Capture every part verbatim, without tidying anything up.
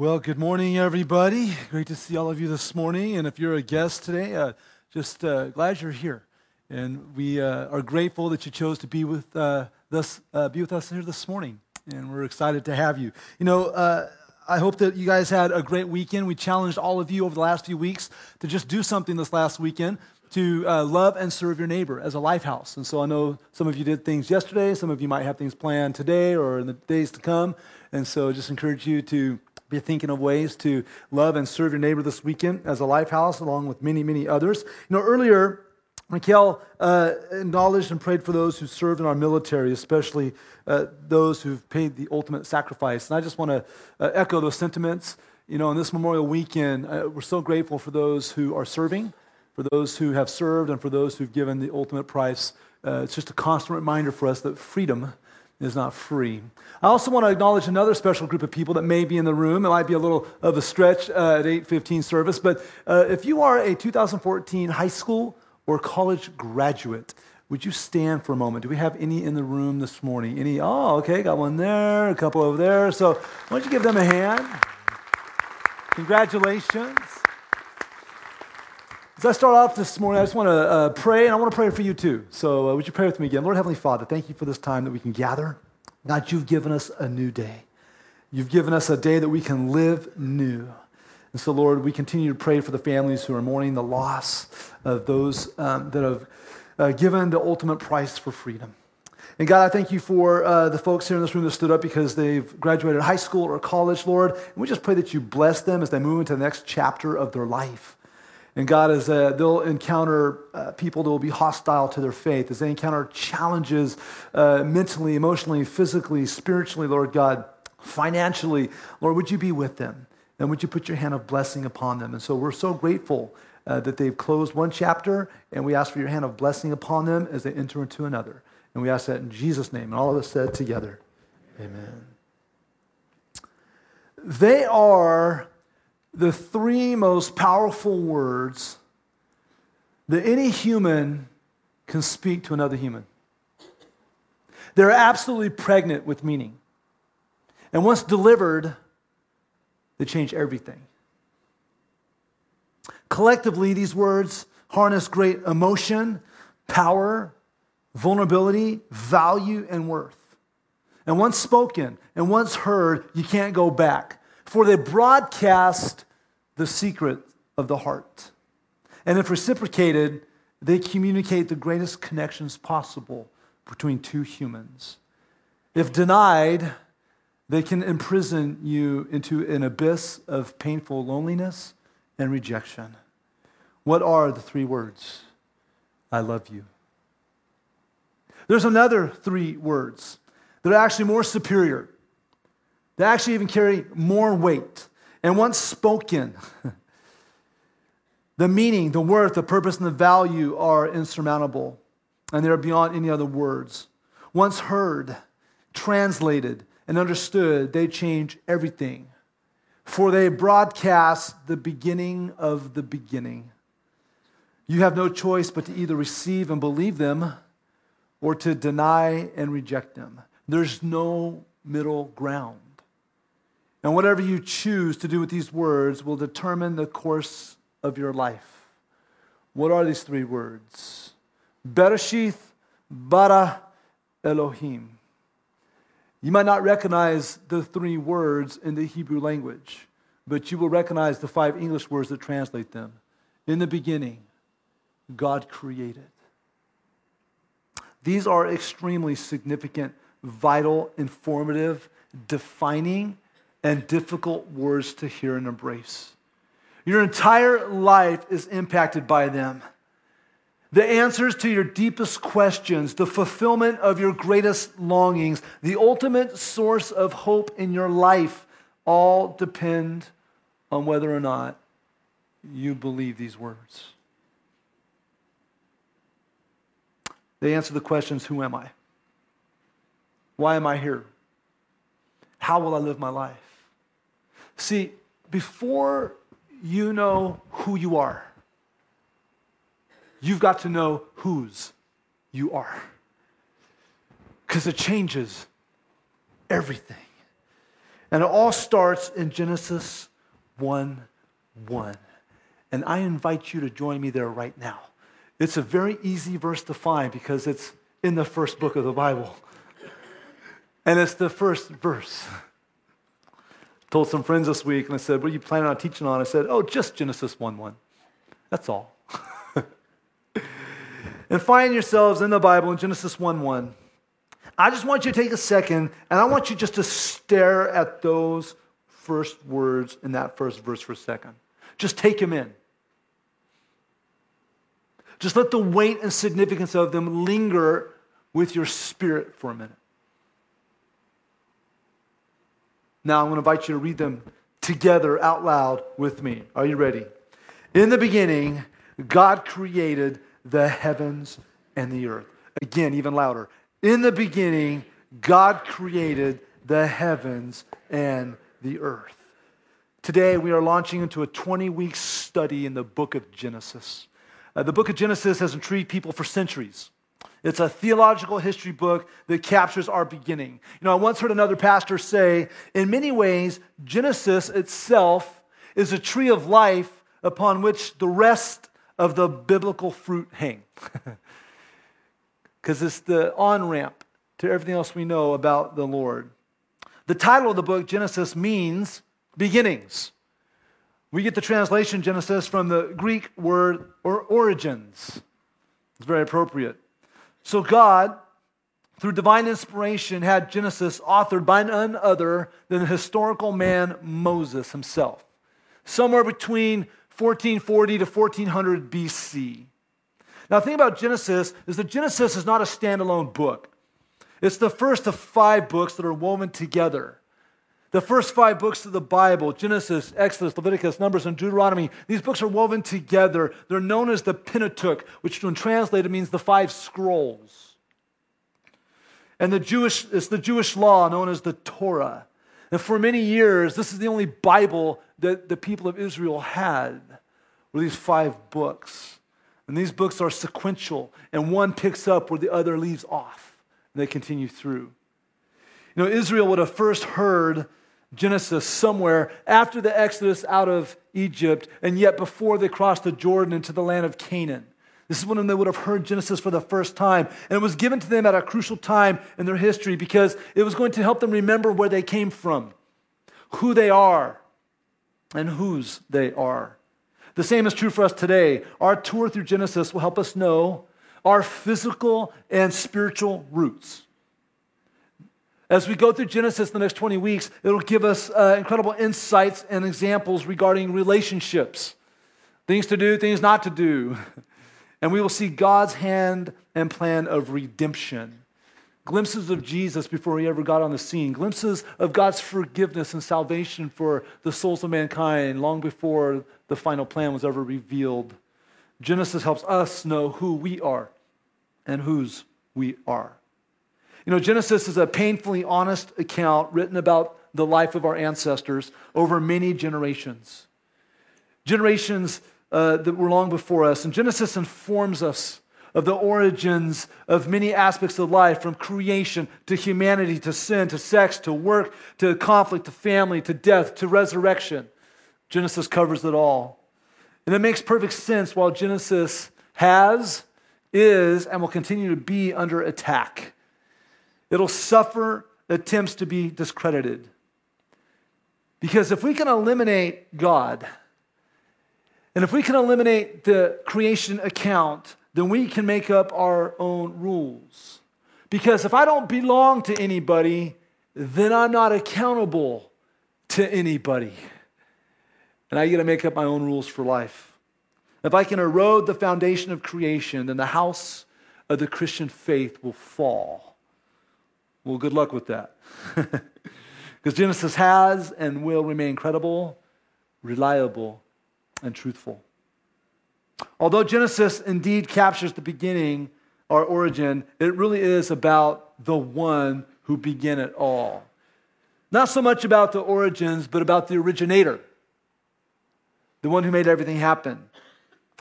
Well, good morning, everybody. Great to see all of you this morning. And if you're a guest today, uh, just uh, glad you're here. And we uh, are grateful that you chose to be with uh, us, uh, be with us here this morning. And we're excited to have you. You know, uh, I hope that you guys had a great weekend. We challenged all of you over the last few weeks to just do something this last weekend to uh, love and serve your neighbor as a Lifehouse. And so I know some of you did things yesterday. Some of you might have things planned today or in the days to come. And so just encourage you to be thinking of ways to love and serve your neighbor this weekend as a Lifehouse, along with many, many others. You know, earlier, Mikhail uh, acknowledged and prayed for those who served in our military, especially uh, those who've paid the ultimate sacrifice. And I just want to uh, echo those sentiments. You know, on this Memorial Weekend, uh, we're so grateful for those who are serving, for those who have served, and for those who've given the ultimate price. Uh, it's just a constant reminder for us that freedom is not free. I also want to acknowledge another special group of people that may be in the room. It might be a little of a stretch uh, at eight fifteen service, but uh, if you are a two thousand fourteen high school or college graduate, would you stand for a moment? Do we have any in the room this morning? Any? Oh, okay, got one there, a couple over there. So why don't you give them a hand? Congratulations. As I start off this morning, I just want to uh, pray, and I want to pray for you too. So uh, would you pray with me again? Lord Heavenly Father, thank you for this time that we can gather. God, you've given us a new day. You've given us a day that we can live new. And so, Lord, we continue to pray for the families who are mourning the loss of those um, that have uh, given the ultimate price for freedom. And God, I thank you for uh, the folks here in this room that stood up because they've graduated high school or college, Lord. And we just pray that you bless them as they move into the next chapter of their life. And God, as uh, they'll encounter uh, people that will be hostile to their faith, as they encounter challenges uh, mentally, emotionally, physically, spiritually, Lord God, financially, Lord, would you be with them? And would you put your hand of blessing upon them? And so we're so grateful uh, that they've closed one chapter, and we ask for your hand of blessing upon them as they enter into another. And we ask that in Jesus' name. And all of us said together, amen. Amen. They are the three most powerful words that any human can speak to another human. They're absolutely pregnant with meaning. And once delivered, they change everything. Collectively, these words harness great emotion, power, vulnerability, value, and worth. And once spoken and once heard, you can't go back. For they broadcast the secret of the heart. And if reciprocated, they communicate the greatest connections possible between two humans. If denied, they can imprison you into an abyss of painful loneliness and rejection. What are the three words? I love you. There's another three words that are actually more superior. They actually even carry more weight. And once spoken, the meaning, the worth, the purpose, and the value are insurmountable, and they are beyond any other words. Once heard, translated, and understood, they change everything, for they broadcast the beginning of the beginning. You have no choice but to either receive and believe them or to deny and reject them. There's no middle ground. And whatever you choose to do with these words will determine the course of your life. What are these three words? Bereshith, bara, Elohim. You might not recognize the three words in the Hebrew language, but you will recognize the five English words that translate them. In the beginning, God created. These are extremely significant, vital, informative, defining, and difficult words to hear and embrace. Your entire life is impacted by them. The answers to your deepest questions, the fulfillment of your greatest longings, the ultimate source of hope in your life all depend on whether or not you believe these words. They answer the questions, who am I? Why am I here? How will I live my life? See, before you know who you are, you've got to know whose you are, because it changes everything. And it all starts in Genesis one one. And I invite you to join me there right now. It's a very easy verse to find because it's in the first book of the Bible. And it's the first verse. I told some friends this week, and I said, what are you planning on teaching on? I said, oh, just Genesis one one. That's all. And find yourselves in the Bible in Genesis one one. I just want you to take a second, and I want you just to stare at those first words in that first verse for a second. Just take them in. Just let the weight and significance of them linger with your spirit for a minute. Now I'm going to invite you to read them together out loud with me. Are you ready? In the beginning, God created the heavens and the earth. Again, even louder. In the beginning, God created the heavens and the earth. Today, we are launching into a twenty-week study in the book of Genesis. Uh, the book of Genesis has intrigued people for centuries. It's a theological history book that captures our beginning. You know, I once heard another pastor say, in many ways, Genesis itself is a tree of life upon which the rest of the biblical fruit hang. Because it's the on-ramp to everything else we know about the Lord. The title of the book, Genesis, means beginnings. We get the translation Genesis from the Greek word or origins. It's very appropriate. So God, through divine inspiration, had Genesis authored by none other than the historical man Moses himself, somewhere between fourteen forty to fourteen hundred B C. Now, the thing about Genesis is that Genesis is not a standalone book. It's the first of five books that are woven together. The first five books of the Bible, Genesis, Exodus, Leviticus, Numbers, and Deuteronomy, these books are woven together. They're known as the Pentateuch, which when translated means the five scrolls. And the Jewish, it's the Jewish law known as the Torah. And for many years, this is the only Bible that the people of Israel had, were these five books. And these books are sequential, and one picks up where the other leaves off, and they continue through. You know, Israel would have first heard Genesis somewhere after the Exodus out of Egypt, and yet before they crossed the Jordan into the land of Canaan. This is when they would have heard Genesis for the first time. And it was given to them at a crucial time in their history because it was going to help them remember where they came from, who they are, and whose they are. The same is true for us today. Our tour through Genesis will help us know our physical and spiritual roots. As we go through Genesis in the next twenty weeks, it'll give us uh, incredible insights and examples regarding relationships, things to do, things not to do. And we will see God's hand and plan of redemption, glimpses of Jesus before he ever got on the scene, glimpses of God's forgiveness and salvation for the souls of mankind long before the final plan was ever revealed. Genesis helps us know who we are and whose we are. You know, Genesis is a painfully honest account written about the life of our ancestors over many generations. Generations uh, that were long before us. And Genesis informs us of the origins of many aspects of life, from creation to humanity, to sin, to sex, to work, to conflict, to family, to death, to resurrection. Genesis covers it all. And it makes perfect sense while Genesis has, is, and will continue to be under attack. It'll suffer attempts to be discredited. Because if we can eliminate God, and if we can eliminate the creation account, then we can make up our own rules. Because if I don't belong to anybody, then I'm not accountable to anybody. And I get to make up my own rules for life. If I can erode the foundation of creation, then the house of the Christian faith will fall. Well, good luck with that. Because Genesis has and will remain credible, reliable, and truthful. Although Genesis indeed captures the beginning, our origin, it really is about the one who began it all. Not so much about the origins, but about the originator, the one who made everything happen.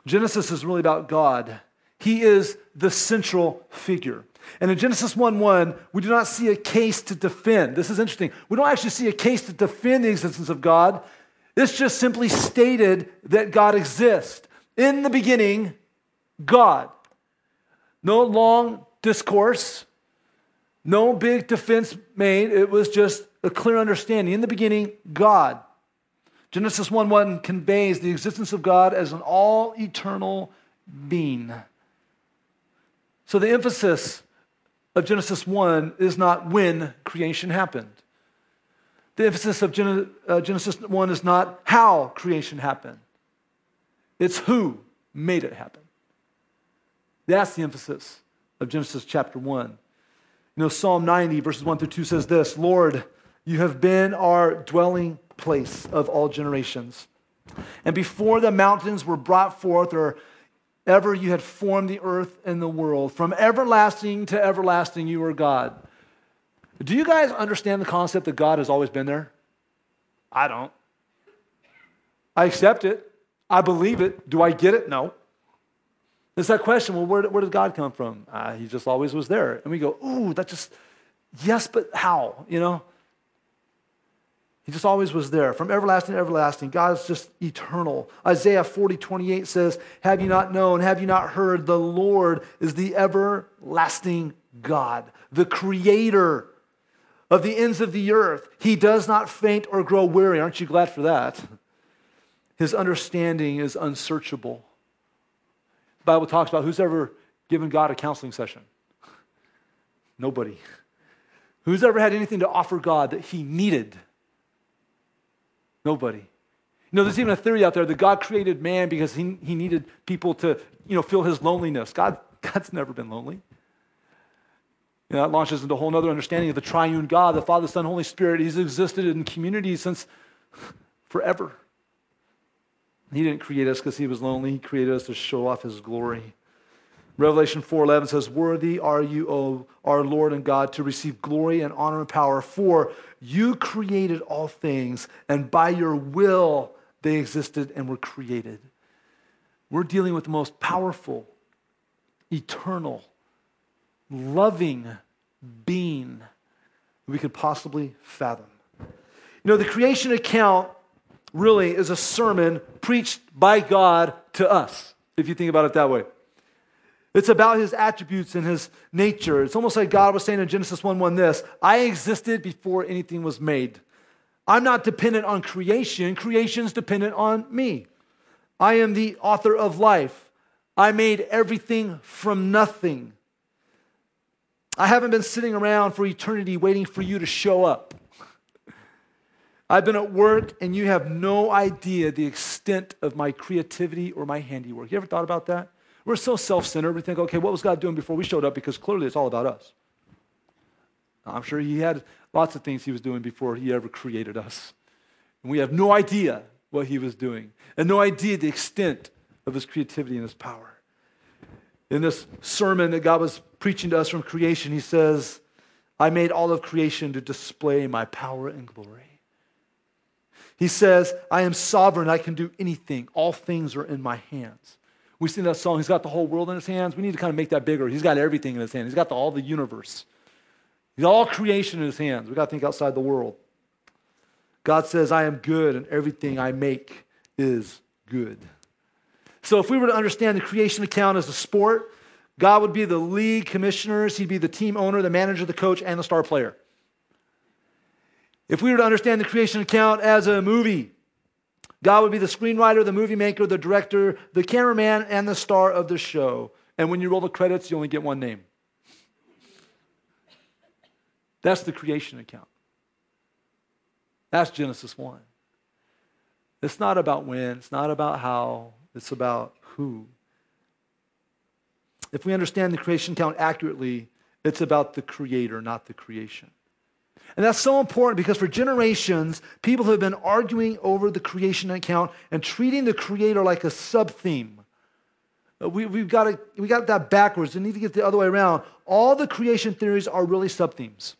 Genesis is really about God. He is the central figure. And in Genesis one one, we do not see a case to defend. This is interesting. We don't actually see a case to defend the existence of God. It's just simply stated that God exists. In the beginning, God. No long discourse. No big defense made. It was just a clear understanding. In the beginning, God. Genesis one one conveys the existence of God as an all-eternal being. So the emphasis of Genesis one is not when creation happened. The emphasis of Genesis one is not how creation happened. It's who made it happen. That's the emphasis of Genesis chapter one. You know, Psalm ninety, verses one through two says this, Lord, you have been our dwelling place of all generations. And before the mountains were brought forth, or ever you had formed the earth and the world, from everlasting to everlasting you are God. Do you guys understand the concept that God has always been there? I don't. I accept it. I believe it. Do I get it? No. It's that question, well, where, where did God come from? Uh, he just always was there. And we go, ooh, that just, yes, but how? You know? He just always was there. From everlasting to everlasting, God is just eternal. Isaiah forty twenty-eight says, have you not known, have you not heard, the Lord is the everlasting God, the creator of the ends of the earth. He does not faint or grow weary. Aren't you glad for that? His understanding is unsearchable. The Bible talks about who's ever given God a counseling session? Nobody. Who's ever had anything to offer God that he needed? Nobody. You know, there's even a theory out there that God created man because he, he needed people to, you know, feel his loneliness. God, God's never been lonely. You know, that launches into a whole other understanding of the triune God, the Father, Son, Holy Spirit. He's existed in community since forever. He didn't create us because he was lonely. He created us to show off his glory. Revelation four eleven says, worthy are you, O our Lord and God, to receive glory and honor and power, for you created all things, and by your will they existed and were created. We're dealing with the most powerful, eternal, loving being we could possibly fathom. You know, the creation account really is a sermon preached by God to us, if you think about it that way. It's about his attributes and his nature. It's almost like God was saying in Genesis one one this, I existed before anything was made. I'm not dependent on creation. Creation's dependent on me. I am the author of life. I made everything from nothing. I haven't been sitting around for eternity waiting for you to show up. I've been at work and you have no idea the extent of my creativity or my handiwork. You ever thought about that? We're so self-centered. We think, okay, what was God doing before we showed up? Because clearly it's all about us. I'm sure he had lots of things he was doing before he ever created us. And we have no idea what he was doing and no idea the extent of his creativity and his power. In this sermon that God was preaching to us from creation, he says, I made all of creation to display my power and glory. He says, I am sovereign. I can do anything. All things are in my hands. We sing that song, he's got the whole world in his hands. We need to kind of make that bigger. He's got everything in his hand. He's got the, all the universe. He's got all creation in his hands. We've got to think outside the world. God says, I am good, and everything I make is good. So if we were to understand the creation account as a sport, God would be the league commissioners. He'd be the team owner, the manager, the coach, and the star player. If we were to understand the creation account as a movie, God would be the screenwriter, the movie maker, the director, the cameraman, and the star of the show. And when you roll the credits, you only get one name. That's the creation account. That's Genesis one. It's not about when, it's not about how, it's about who. If we understand the creation account accurately, it's about the creator, not the creation. And that's so important because for generations, people have been arguing over the creation account and treating the creator like a sub-theme. We, we've got to, we got that backwards. We need to get the other way around. All the creation theories are really sub-themes.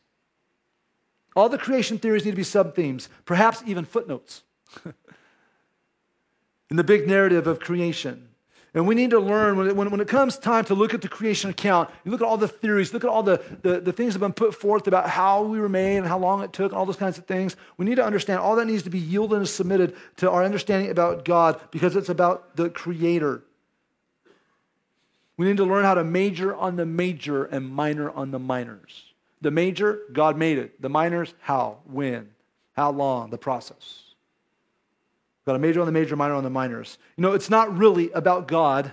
All the creation theories need to be sub-themes, perhaps even footnotes in the big narrative of creation. And we need to learn, when it, when, when it comes time to look at the creation account, you look at all the theories, look at all the, the, the things that have been put forth about how we were made and how long it took, and all those kinds of things. We need to understand all that needs to be yielded and submitted to our understanding about God, because it's about the Creator. We need to learn how to major on the major and minor on the minors. The major, God made it. The minors, how, when, how long, the process. Got a major on the major, minor on the minors. You know, it's not really about God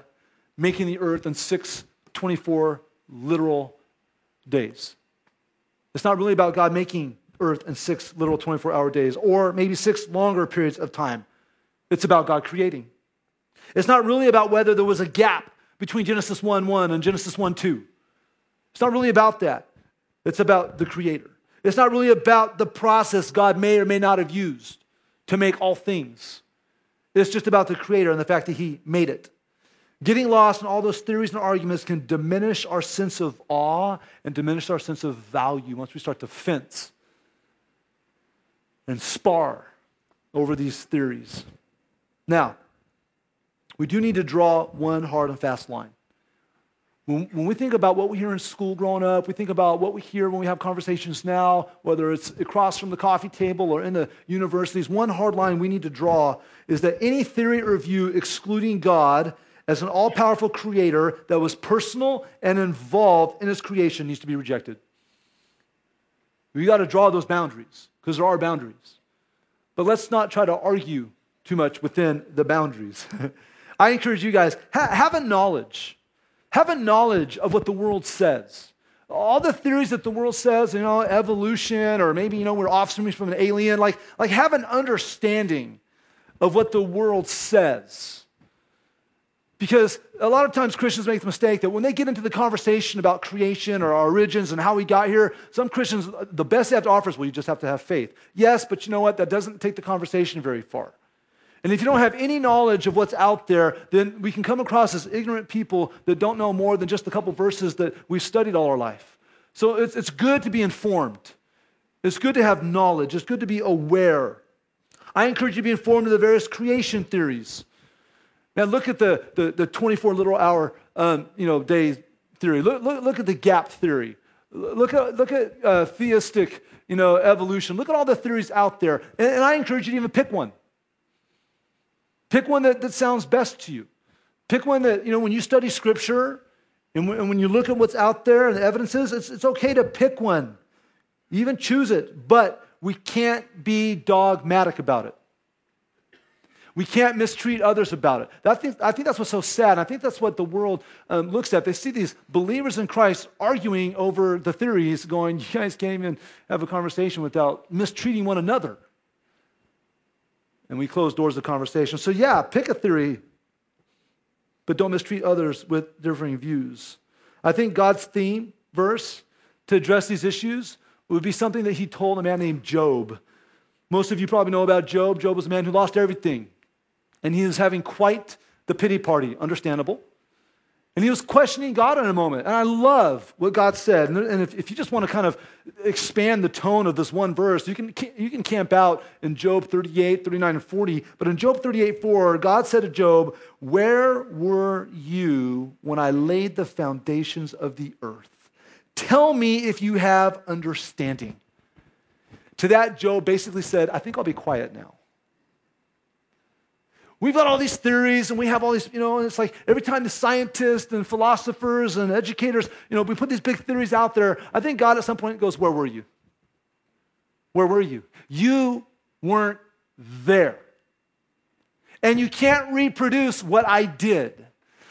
making the earth in six twenty-four literal days. It's not really about God making earth in six literal twenty-four-hour days, or maybe six longer periods of time. It's about God creating. It's not really about whether there was a gap between Genesis one one and Genesis one two. It's not really about that. It's about the Creator. It's not really about the process God may or may not have used to make all things. It's just about the Creator and the fact that He made it. Getting lost in all those theories and arguments can diminish our sense of awe and diminish our sense of value once we start to fence and spar over these theories. Now, we do need to draw one hard and fast line. When, when we think about what we hear in school growing up, we think about what we hear when we have conversations now, whether it's across from the coffee table or in the universities, one hard line we need to draw is that any theory or view excluding God as an all-powerful creator that was personal and involved in his creation needs to be rejected. We got to draw those boundaries, because there are boundaries. But let's not try to argue too much within the boundaries. I encourage you guys, ha- have a knowledge Have a knowledge of what the world says. All the theories that the world says, you know, evolution, or maybe, you know, we're offspring from an alien. Like, like have an understanding of what the world says. Because a lot of times Christians make the mistake that when they get into the conversation about creation or our origins and how we got here, some Christians, the best they have to offer is, well, you just have to have faith. Yes, but you know what? That doesn't take the conversation very far. And if you don't have any knowledge of what's out there, then we can come across as ignorant people that don't know more than just a couple verses that we've studied all our life. So it's, it's good to be informed. It's good to have knowledge. It's good to be aware. I encourage you to be informed of the various creation theories. Now look at the, the, the twenty-four literal hour um, you know, day theory. Look, look, look at the gap theory. Look at, look at uh, theistic you know, evolution. Look at all the theories out there. And, and I encourage you to even pick one. Pick one that, that sounds best to you. Pick one that, you know, when you study Scripture and, w- and when you look at what's out there and the evidences, it's, it's okay to pick one. Even choose it, but we can't be dogmatic about it. We can't mistreat others about it. That thing, I think that's what's so sad. I think that's what the world um, looks at. They see these believers in Christ arguing over the theories, going, you guys can't even have a conversation without mistreating one another. And we close doors to conversation. So yeah, pick a theory, but don't mistreat others with differing views. I think God's theme verse to address these issues would be something that he told a man named Job. Most of you probably know about Job. Job was a man who lost everything. And he was having quite the pity party, understandable. And he was questioning God in a moment. And I love what God said. And if, if you just want to kind of expand the tone of this one verse, you can you can camp out in Job thirty-eight, thirty-nine, and forty. But in Job thirty-eight four, God said to Job, "Where were you when I laid the foundations of the earth? Tell me if you have understanding." To that, Job basically said, "I think I'll be quiet now. We've got all these theories and we have all these, you know, and it's like every time the scientists and philosophers and educators, you know, we put these big theories out there, I think God at some point goes, where were you? Where were you? You weren't there. And you can't reproduce what I did.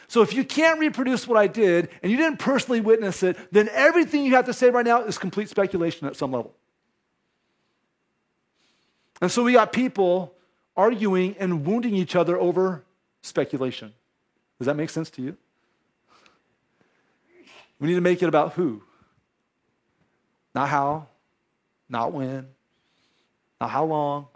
So if you can't reproduce what I did and you didn't personally witness it, then everything you have to say right now is complete speculation at some level." And so we got people arguing and wounding each other over speculation. Does that make sense to you? We need to make it about who. Not how, not when, not how long.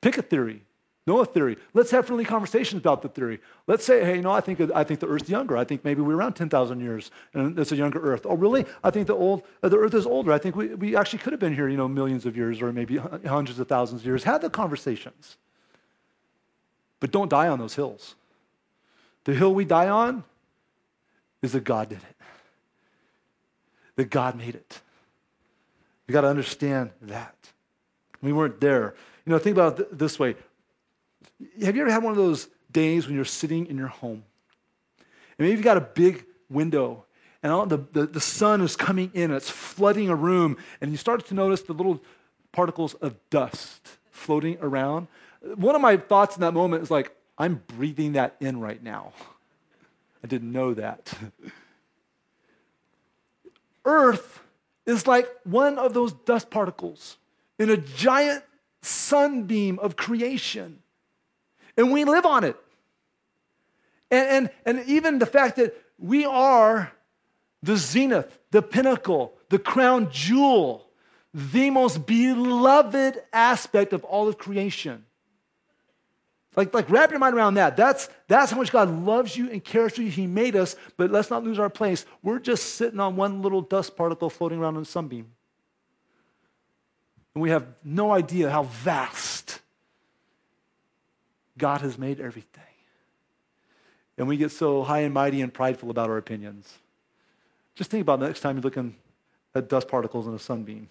Pick a theory. Know a theory. Let's have friendly conversations about the theory. Let's say, hey, you know, I think I think the Earth's younger. I think maybe we're around ten thousand years, and it's a younger Earth. Oh, really? I think the old uh, the Earth is older. I think we, we actually could have been here, you know, millions of years or maybe hundreds of thousands of years. Have the conversations. But don't die on those hills. The hill we die on is that God did it. That God made it. We got to understand that. We weren't there. You know, think about it this way. Have you ever had one of those days when you're sitting in your home? And maybe you've got a big window, and all the, the, the sun is coming in, and it's flooding a room, and you start to notice the little particles of dust floating around. One of my thoughts in that moment is like, I'm breathing that in right now. I didn't know that. Earth is like one of those dust particles in a giant sunbeam of creation. And we live on it. And, and, and even the fact that we are the zenith, the pinnacle, the crown jewel, the most beloved aspect of all of creation. Like, like wrap your mind around that. That's, that's how much God loves you and cares for you. He made us, but let's not lose our place. We're just sitting on one little dust particle floating around in a sunbeam. And we have no idea how vast God has made everything. And we get so high and mighty and prideful about our opinions. Just think about the next time you're looking at dust particles in a sunbeam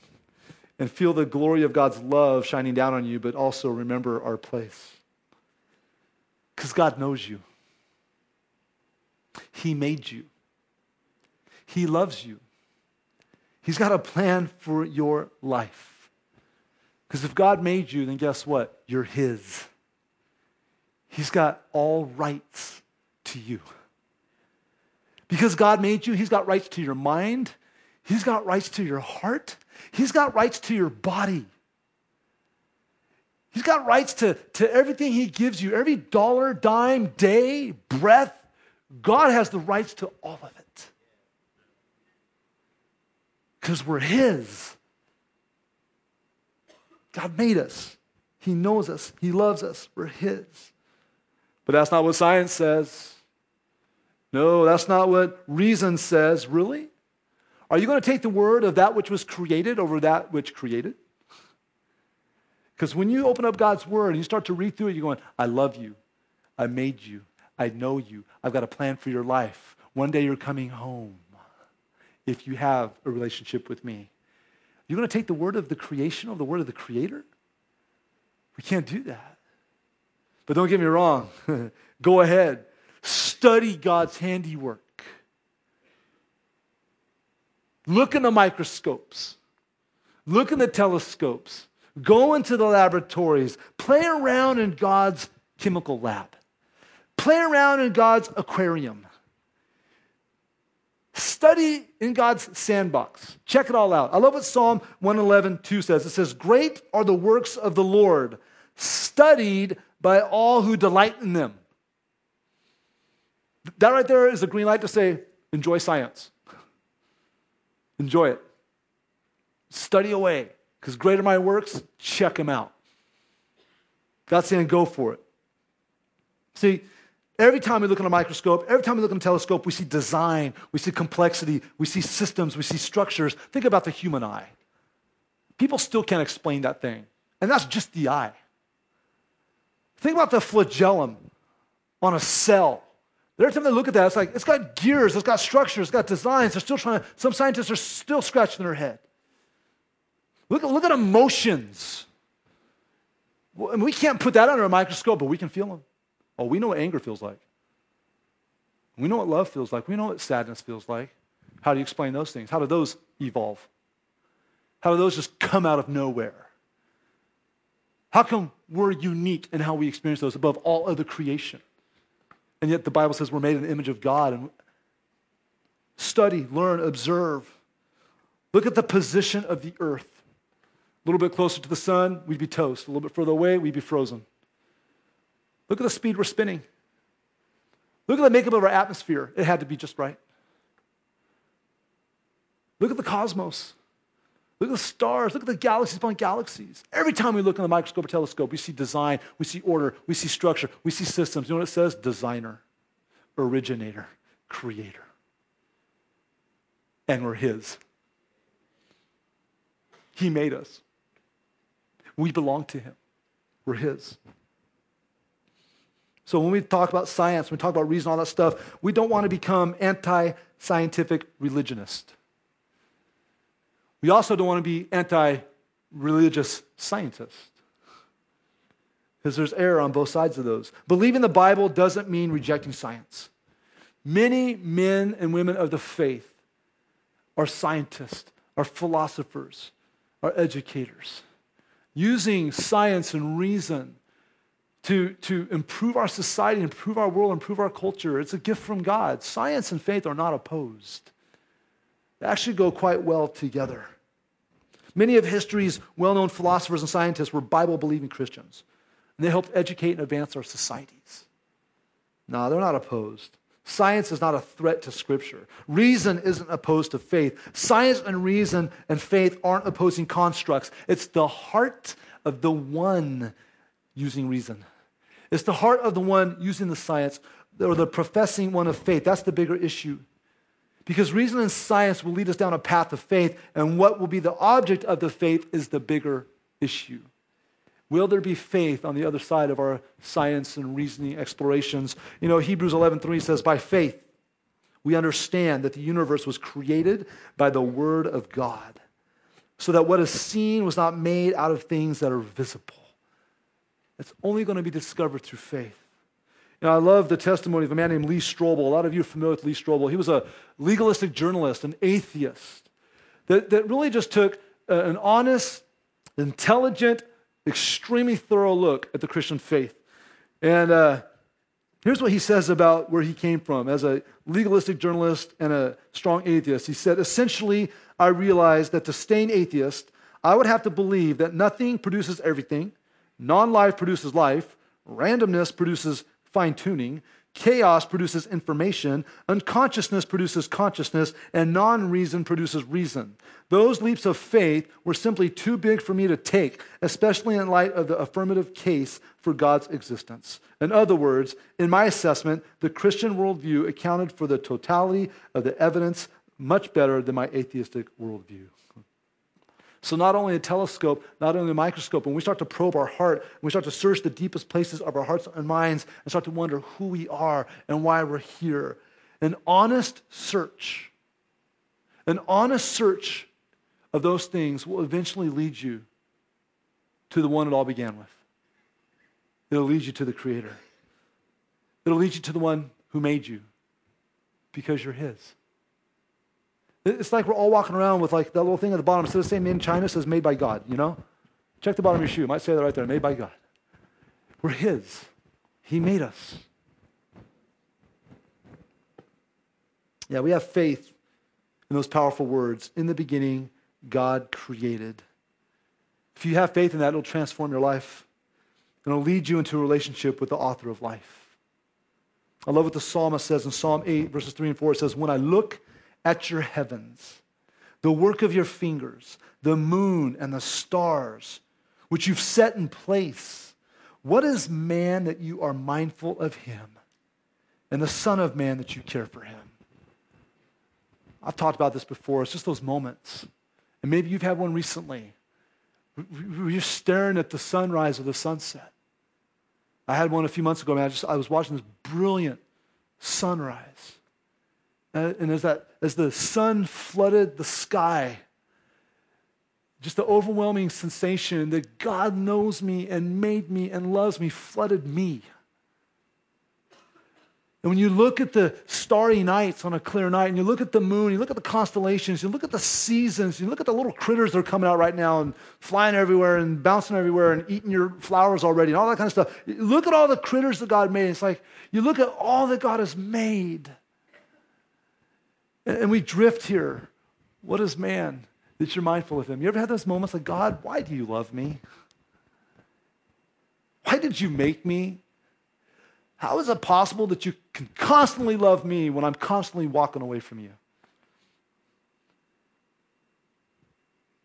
and feel the glory of God's love shining down on you, but also remember our place. Because God knows you. He made you. He loves you. He's got a plan for your life. Because if God made you, then guess what? You're His. He's got all rights to you. Because God made you, He's got rights to your mind. He's got rights to your heart. He's got rights to your body. He's got rights to, to everything He gives you. Every dollar, dime, day, breath, God has the rights to all of it. Because we're His. God made us. He knows us. He loves us. We're His. But that's not what science says. No, that's not what reason says. Really? Are you going to take the word of that which was created over that which created? Because when you open up God's word and you start to read through it, you're going, I love you. I made you. I know you. I've got a plan for your life. One day you're coming home if you have a relationship with me. You're going to take the word of the creation, of the word of the creator? We can't do that. But don't get me wrong. Go ahead. Study God's handiwork. Look in the microscopes. Look in the telescopes. Go into the laboratories. Play around in God's chemical lab. Play around in God's aquarium. Study in God's sandbox. Check it all out. I love what Psalm one eleven two says. It says, great are the works of the Lord, studied by all who delight in them. That right there is a green light to say, enjoy science. Enjoy it. Study away, because great are my works, check them out. God's saying go for it. See, every time we look in a microscope, every time we look in a telescope, we see design, we see complexity, we see systems, we see structures. Think about the human eye. People still can't explain that thing, and that's just the eye. Think about the flagellum on a cell. Every time they look at that, it's like, it's got gears, it's got structures, it's got designs. They're still trying to, some scientists are still scratching their head. Look, look at emotions. Well, and we can't put that under a microscope, but we can feel them. Oh, we know what anger feels like. We know what love feels like. We know what sadness feels like. How do you explain those things? How do those evolve? How do those just come out of nowhere? How come we're unique in how we experience those above all other creation? And yet the Bible says we're made in the image of God. And study, learn, observe. Look at the position of the earth. A little bit closer to the sun, we'd be toast. A little bit further away, we'd be frozen. Look at the speed we're spinning. Look at the makeup of our atmosphere. It had to be just right. Look at the cosmos. Look at the stars. Look at the galaxies upon galaxies. Every time we look in the microscope or telescope, we see design, we see order, we see structure, we see systems. You know what it says? Designer, originator, creator. And we're His. He made us. We belong to Him. We're His. So when we talk about science, when we talk about reason, all that stuff, we don't want to become anti-scientific religionists. We also don't want to be anti-religious scientists, because there's error on both sides of those. Believing the Bible doesn't mean rejecting science. Many men and women of the faith are scientists, are philosophers, are educators, using science and reason to, to improve our society, improve our world, improve our culture. It's a gift from God. Science and faith are not opposed. They actually go quite well together. Many of history's well-known philosophers and scientists were Bible-believing Christians, and they helped educate and advance our societies. No, they're not opposed. Science is not a threat to Scripture. Reason isn't opposed to faith. Science and reason and faith aren't opposing constructs. It's the heart of the one using reason. It's the heart of the one using the science, or the professing one of faith. That's the bigger issue. Because reason and science will lead us down a path of faith, and what will be the object of the faith is the bigger issue. Will there be faith on the other side of our science and reasoning explorations? You know, Hebrews eleven three says, by faith, we understand that the universe was created by the word of God, so that what is seen was not made out of things that are visible. It's only going to be discovered through faith. You know, I love the testimony of a man named Lee Strobel. A lot of you are familiar with Lee Strobel. He was a legalistic journalist, an atheist, that, that really just took an honest, intelligent, extremely thorough look at the Christian faith. And uh, here's what he says about where he came from as a legalistic journalist and a strong atheist. He said, essentially, I realized that to stay an atheist, I would have to believe that nothing produces everything, non-life produces life, randomness produces fine-tuning, chaos produces information, unconsciousness produces consciousness, and non-reason produces reason. Those leaps of faith were simply too big for me to take, especially in light of the affirmative case for God's existence. In other words, in my assessment, the Christian worldview accounted for the totality of the evidence much better than my atheistic worldview. So not only a telescope, not only a microscope, when we start to probe our heart, we start to search the deepest places of our hearts and minds and start to wonder who we are and why we're here. An honest search, an honest search of those things will eventually lead you to the one it all began with. It'll lead you to the Creator. It'll lead you to the one who made you, because you're His. It's like we're all walking around with like that little thing at the bottom. Instead of saying made in China, it says made by God, you know? Check the bottom of your shoe. It might say that right there, made by God. We're His. He made us. Yeah, we have faith in those powerful words. In the beginning, God created. If you have faith in that, it'll transform your life. And it'll lead you into a relationship with the author of life. I love what the psalmist says in Psalm eight, verses three and four. It says, when I look at your heavens, the work of your fingers, the moon and the stars, which you've set in place. What is man that you are mindful of him, and the son of man that you care for him? I've talked about this before. It's just those moments. And maybe you've had one recently. You're staring at the sunrise or the sunset. I had one a few months ago. Man, I, just, I was watching this brilliant sunrise. And as that, as the sun flooded the sky, just the overwhelming sensation that God knows me and made me and loves me flooded me. And when you look at the starry nights on a clear night, and you look at the moon, you look at the constellations, you look at the seasons, you look at the little critters that are coming out right now and flying everywhere and bouncing everywhere and eating your flowers already and all that kind of stuff. You look at all the critters that God made. It's like you look at all that God has made. And we drift here. What is man that you're mindful of him? You ever had those moments like, God, why do you love me? Why did you make me? How is it possible that you can constantly love me when I'm constantly walking away from you?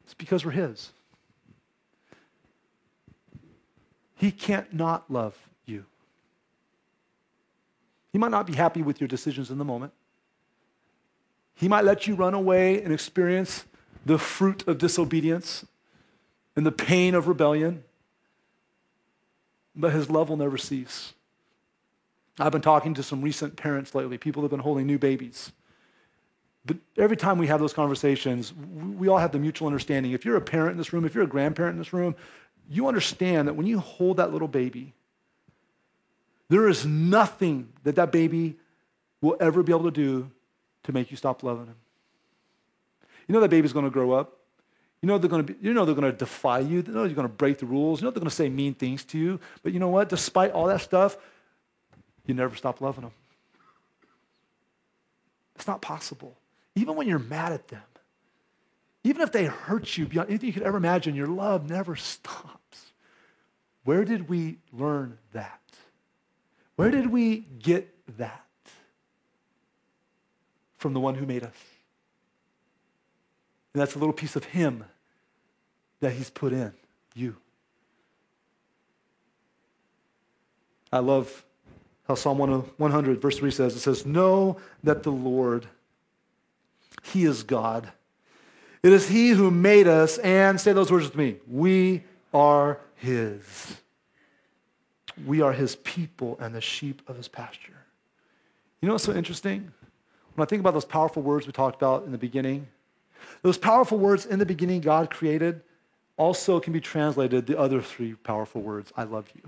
It's because we're His. He can't not love you. He might not be happy with your decisions in the moment. He might let you run away and experience the fruit of disobedience and the pain of rebellion, but His love will never cease. I've been talking to some recent parents lately, people who have been holding new babies. But every time we have those conversations, we all have the mutual understanding. If you're a parent in this room, if you're a grandparent in this room, you understand that when you hold that little baby, there is nothing that that baby will ever be able to do to make you stop loving him. You know that baby's going to grow up. You know they're going to be, you know they're going to defy you. You know you're going to break the rules. You know they're going to say mean things to you. But you know what? Despite all that stuff, you never stop loving them. It's not possible. Even when you're mad at them, even if they hurt you beyond anything you could ever imagine, your love never stops. Where did we learn that? Where did we get that? From the one who made us. And that's a little piece of him that he's put in you. I love how Psalm one hundred, verse three says, it says, know that the Lord, he is God. It is he who made us, and say those words with me, we are his. We are his people and the sheep of his pasture. You know what's so interesting? When I think about those powerful words we talked about in the beginning, those powerful words in the beginning God created also can be translated the other three powerful words, I love you.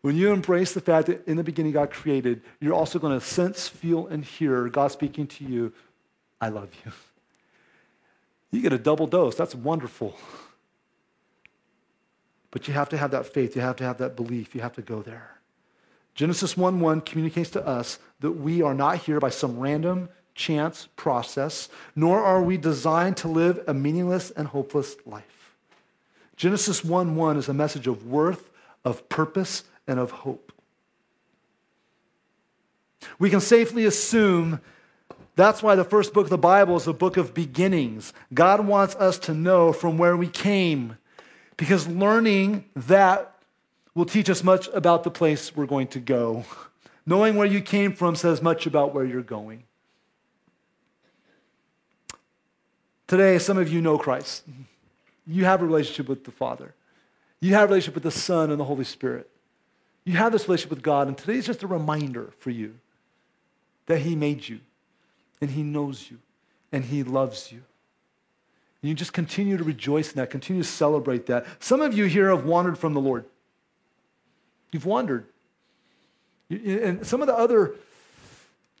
When you embrace the fact that in the beginning God created, you're also going to sense, feel, and hear God speaking to you, I love you. You get a double dose. That's wonderful. But you have to have that faith. You have to have that belief. You have to go there. Genesis one one communicates to us that we are not here by some random chance process, nor are we designed to live a meaningless and hopeless life. Genesis one one is a message of worth, of purpose, and of hope. We can safely assume that's why the first book of the Bible is a book of beginnings. God wants us to know from where we came, because learning that will teach us much about the place we're going to go. Knowing where you came from says much about where you're going. Today, some of you know Christ. You have a relationship with the Father. You have a relationship with the Son and the Holy Spirit. You have this relationship with God, and today's just a reminder for you that he made you, and he knows you, and he loves you. And you just continue to rejoice in that, continue to celebrate that. Some of you here have wandered from the Lord. You've wandered. And some of the other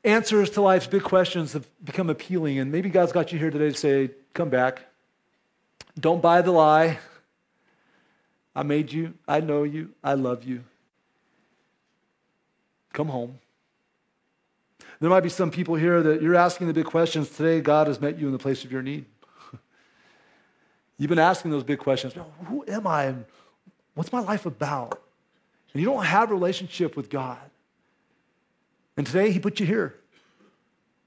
answers to life's big questions have become appealing, and maybe God's got you here today to say, come back. Don't buy the lie. I made you. I know you. I love you. Come home. There might be some people here that you're asking the big questions. Today, God has met you in the place of your need. You've been asking those big questions. Who am I? And what's my life about? And you don't have a relationship with God. And today, he put you here.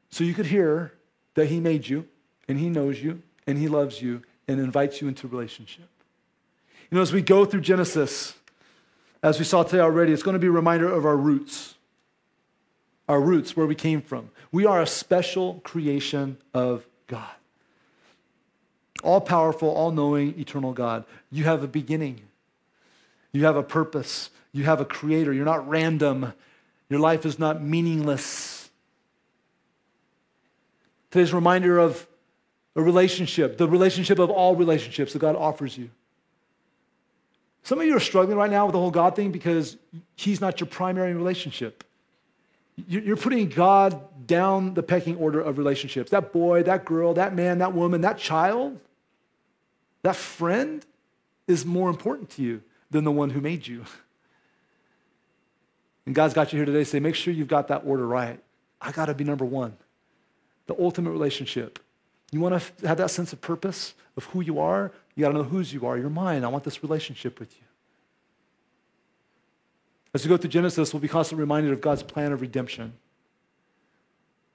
So you could hear that he made you, and he knows you, and he loves you, and invites you into relationship. You know, as we go through Genesis, as we saw today already, it's going to be a reminder of our roots, our roots, where we came from. We are a special creation of God. All-powerful, all-knowing, eternal God. You have a beginning. You have a purpose. You have a creator. You're not random. Your life is not meaningless. Today's a reminder of a relationship, the relationship of all relationships that God offers you. Some of you are struggling right now with the whole God thing because he's not your primary relationship. You're putting God down the pecking order of relationships. That boy, that girl, that man, that woman, that child, that friend is more important to you than the one who made you. And God's got you here today to say, make sure you've got that order right. I got to be number one, the ultimate relationship. You want to have that sense of purpose of who you are? You got to know whose you are. You're mine. I want this relationship with you. As we go through Genesis, we'll be constantly reminded of God's plan of redemption,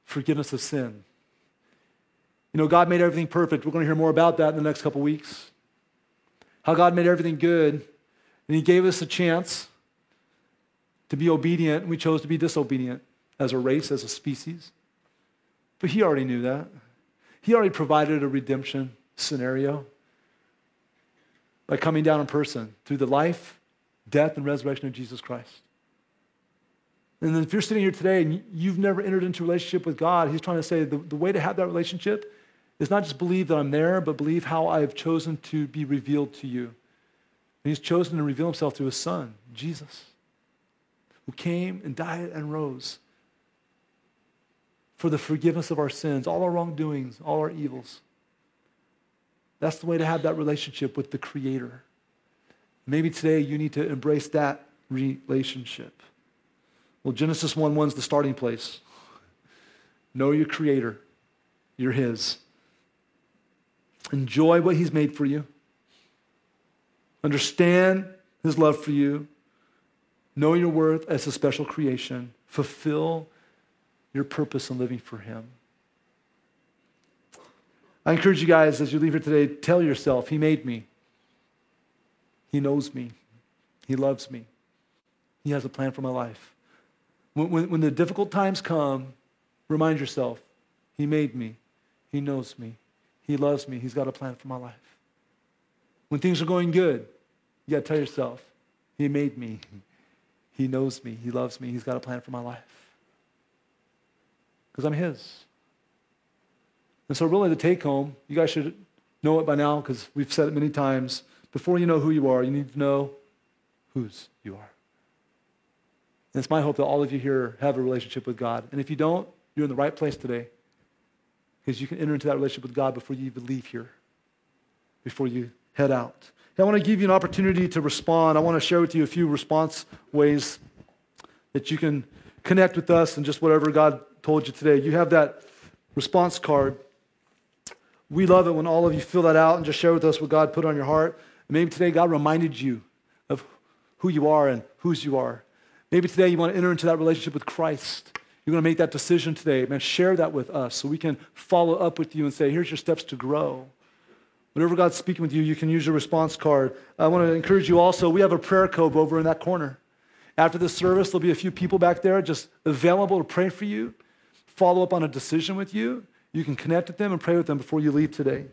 forgiveness of sin. You know, God made everything perfect. We're going to hear more about that in the next couple weeks. How God made everything good, and he gave us a chance to be obedient, and we chose to be disobedient as a race, as a species. But he already knew that. He already provided a redemption scenario by coming down in person through the life, death, and resurrection of Jesus Christ. And then if you're sitting here today and you've never entered into a relationship with God, he's trying to say the, the way to have that relationship is not just believe that I'm there, but believe how I've chosen to be revealed to you. And he's chosen to reveal himself through his son, Jesus, who came and died and rose for the forgiveness of our sins, all our wrongdoings, all our evils. That's the way to have that relationship with the Creator. Maybe today you need to embrace that relationship. Well, Genesis one one is the starting place. Know your Creator. You're his. Enjoy what he's made for you. Understand his love for you. Know your worth as a special creation. Fulfill your purpose in living for him. I encourage you guys, as you leave here today, tell yourself, he made me. He knows me. He loves me. He has a plan for my life. When, when, when the difficult times come, remind yourself, he made me. He knows me. He loves me. He's got a plan for my life. When things are going good, you got to tell yourself, he made me. He knows me. He loves me. He's got a plan for my life. Because I'm his. And so really the take home, you guys should know it by now because we've said it many times. Before you know who you are, you need to know whose you are. And it's my hope that all of you here have a relationship with God. And if you don't, you're in the right place today because you can enter into that relationship with God before you even leave here, before you head out. And I want to give you an opportunity to respond. I want to share with you a few response ways that you can connect with us and just whatever God told you today. You have that response card. We love it when all of you fill that out and just share with us what God put on your heart. Maybe today God reminded you of who you are and whose you are. Maybe today you want to enter into that relationship with Christ. You're going to make that decision today. Man, share that with us so we can follow up with you and say, here's your steps to grow. Whenever God's speaking with you, you can use your response card. I want to encourage you also, we have a prayer cove over in that corner. After this service, there'll be a few people back there just available to pray for you, follow up on a decision with you. You can connect with them and pray with them before you leave today.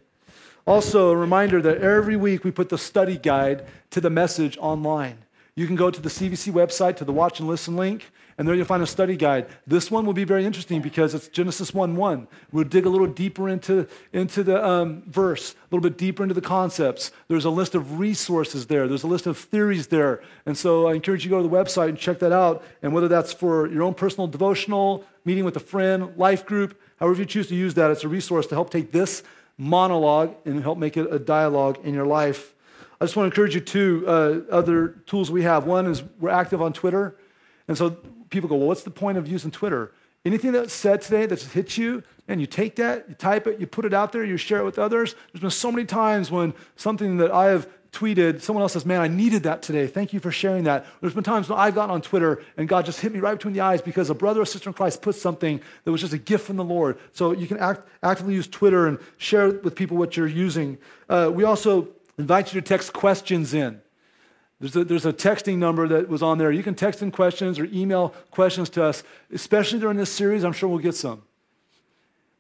Also, a reminder that every week we put the study guide to the message online. You can go to the C V C website, to the watch and listen link, and there you'll find a study guide. This one will be very interesting because it's Genesis one one. We'll dig a little deeper into, into the um, verse, a little bit deeper into the concepts. There's a list of resources there. There's a list of theories there. And so I encourage you to go to the website and check that out. And whether that's for your own personal devotional, meeting with a friend, life group, however you choose to use that, it's a resource to help take this monologue and help make it a dialogue in your life. I just want to encourage you to uh, other tools we have. One is we're active on Twitter. And so people go, well, what's the point of using Twitter? Anything that's said today that's hit you, man, you take that, you type it, you put it out there, you share it with others. There's been so many times when something that I have tweeted, someone else says, man, I needed that today. Thank you for sharing that. There's been times when I've gotten on Twitter and God just hit me right between the eyes because a brother or sister in Christ put something that was just a gift from the Lord. So you can act, actively use Twitter and share with people what you're using. Uh, we also invite you to text questions in. There's a, there's a texting number that was on there. You can text in questions or email questions to us, especially during this series. I'm sure we'll get some.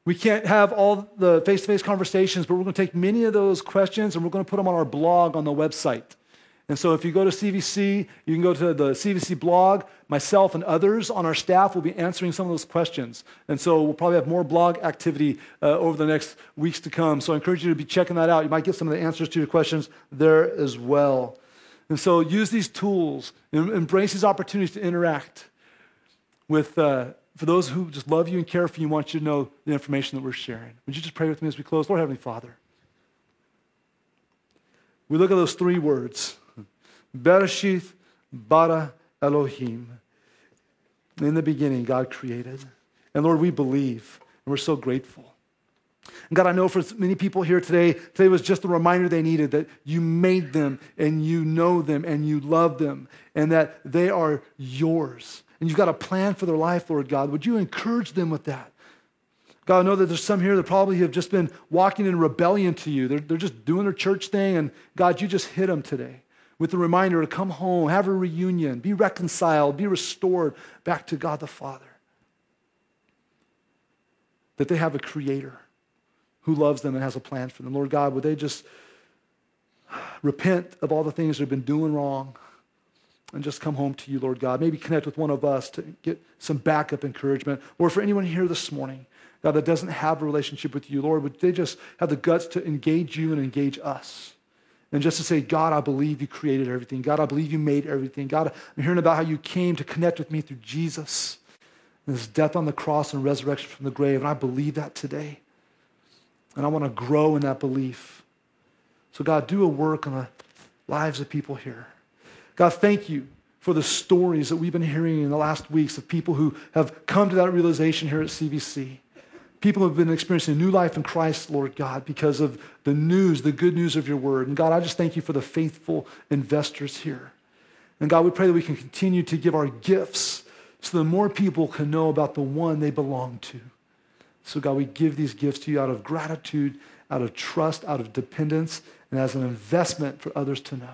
We can't have all the face-to-face conversations, but we're going to take many of those questions and we're going to put them on our blog on the website. And so if you go to C V C, you can go to the C V C blog. Myself and others on our staff will be answering some of those questions. And so we'll probably have more blog activity uh, over the next weeks to come. So I encourage you to be checking that out. You might get some of the answers to your questions there as well. And so use these tools, embrace these opportunities to interact with uh for those who just love you and care for you, want you to know the information that we're sharing. Would you just pray with me as we close? Lord Heavenly Father, we look at those three words, Bereshith bara Elohim. In the beginning, God created. And Lord, we believe, and we're so grateful. And God, I know for many people here today, today was just the reminder they needed that you made them, and you know them, and you love them, and that they are yours. And you've got a plan for their life, Lord God. Would you encourage them with that? God, I know that there's some here that probably have just been walking in rebellion to you. They're, they're just doing their church thing, and God, you just hit them today with the reminder to come home, have a reunion, be reconciled, be restored back to God the Father. That they have a creator who loves them and has a plan for them. Lord God, would they just repent of all the things they've been doing wrong and just come home to you, Lord God. Maybe connect with one of us to get some backup encouragement. Or for anyone here this morning, God, that doesn't have a relationship with you, Lord, would they just have the guts to engage you and engage us? And just to say, God, I believe you created everything. God, I believe you made everything. God, I'm hearing about how you came to connect with me through Jesus and his death on the cross and resurrection from the grave. And I believe that today. And I want to grow in that belief. So God, do a work on the lives of people here. God, thank you for the stories that we've been hearing in the last weeks of people who have come to that realization here at C V C. People have been experiencing new life in Christ, Lord God, because of the news, the good news of your word. And God, I just thank you for the faithful investors here. And God, we pray that we can continue to give our gifts so that more people can know about the one they belong to. So God, we give these gifts to you out of gratitude, out of trust, out of dependence, and as an investment for others to know.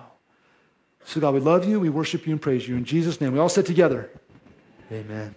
So God, we love you, we worship you, and praise you. In Jesus' name, we all sit together. Amen.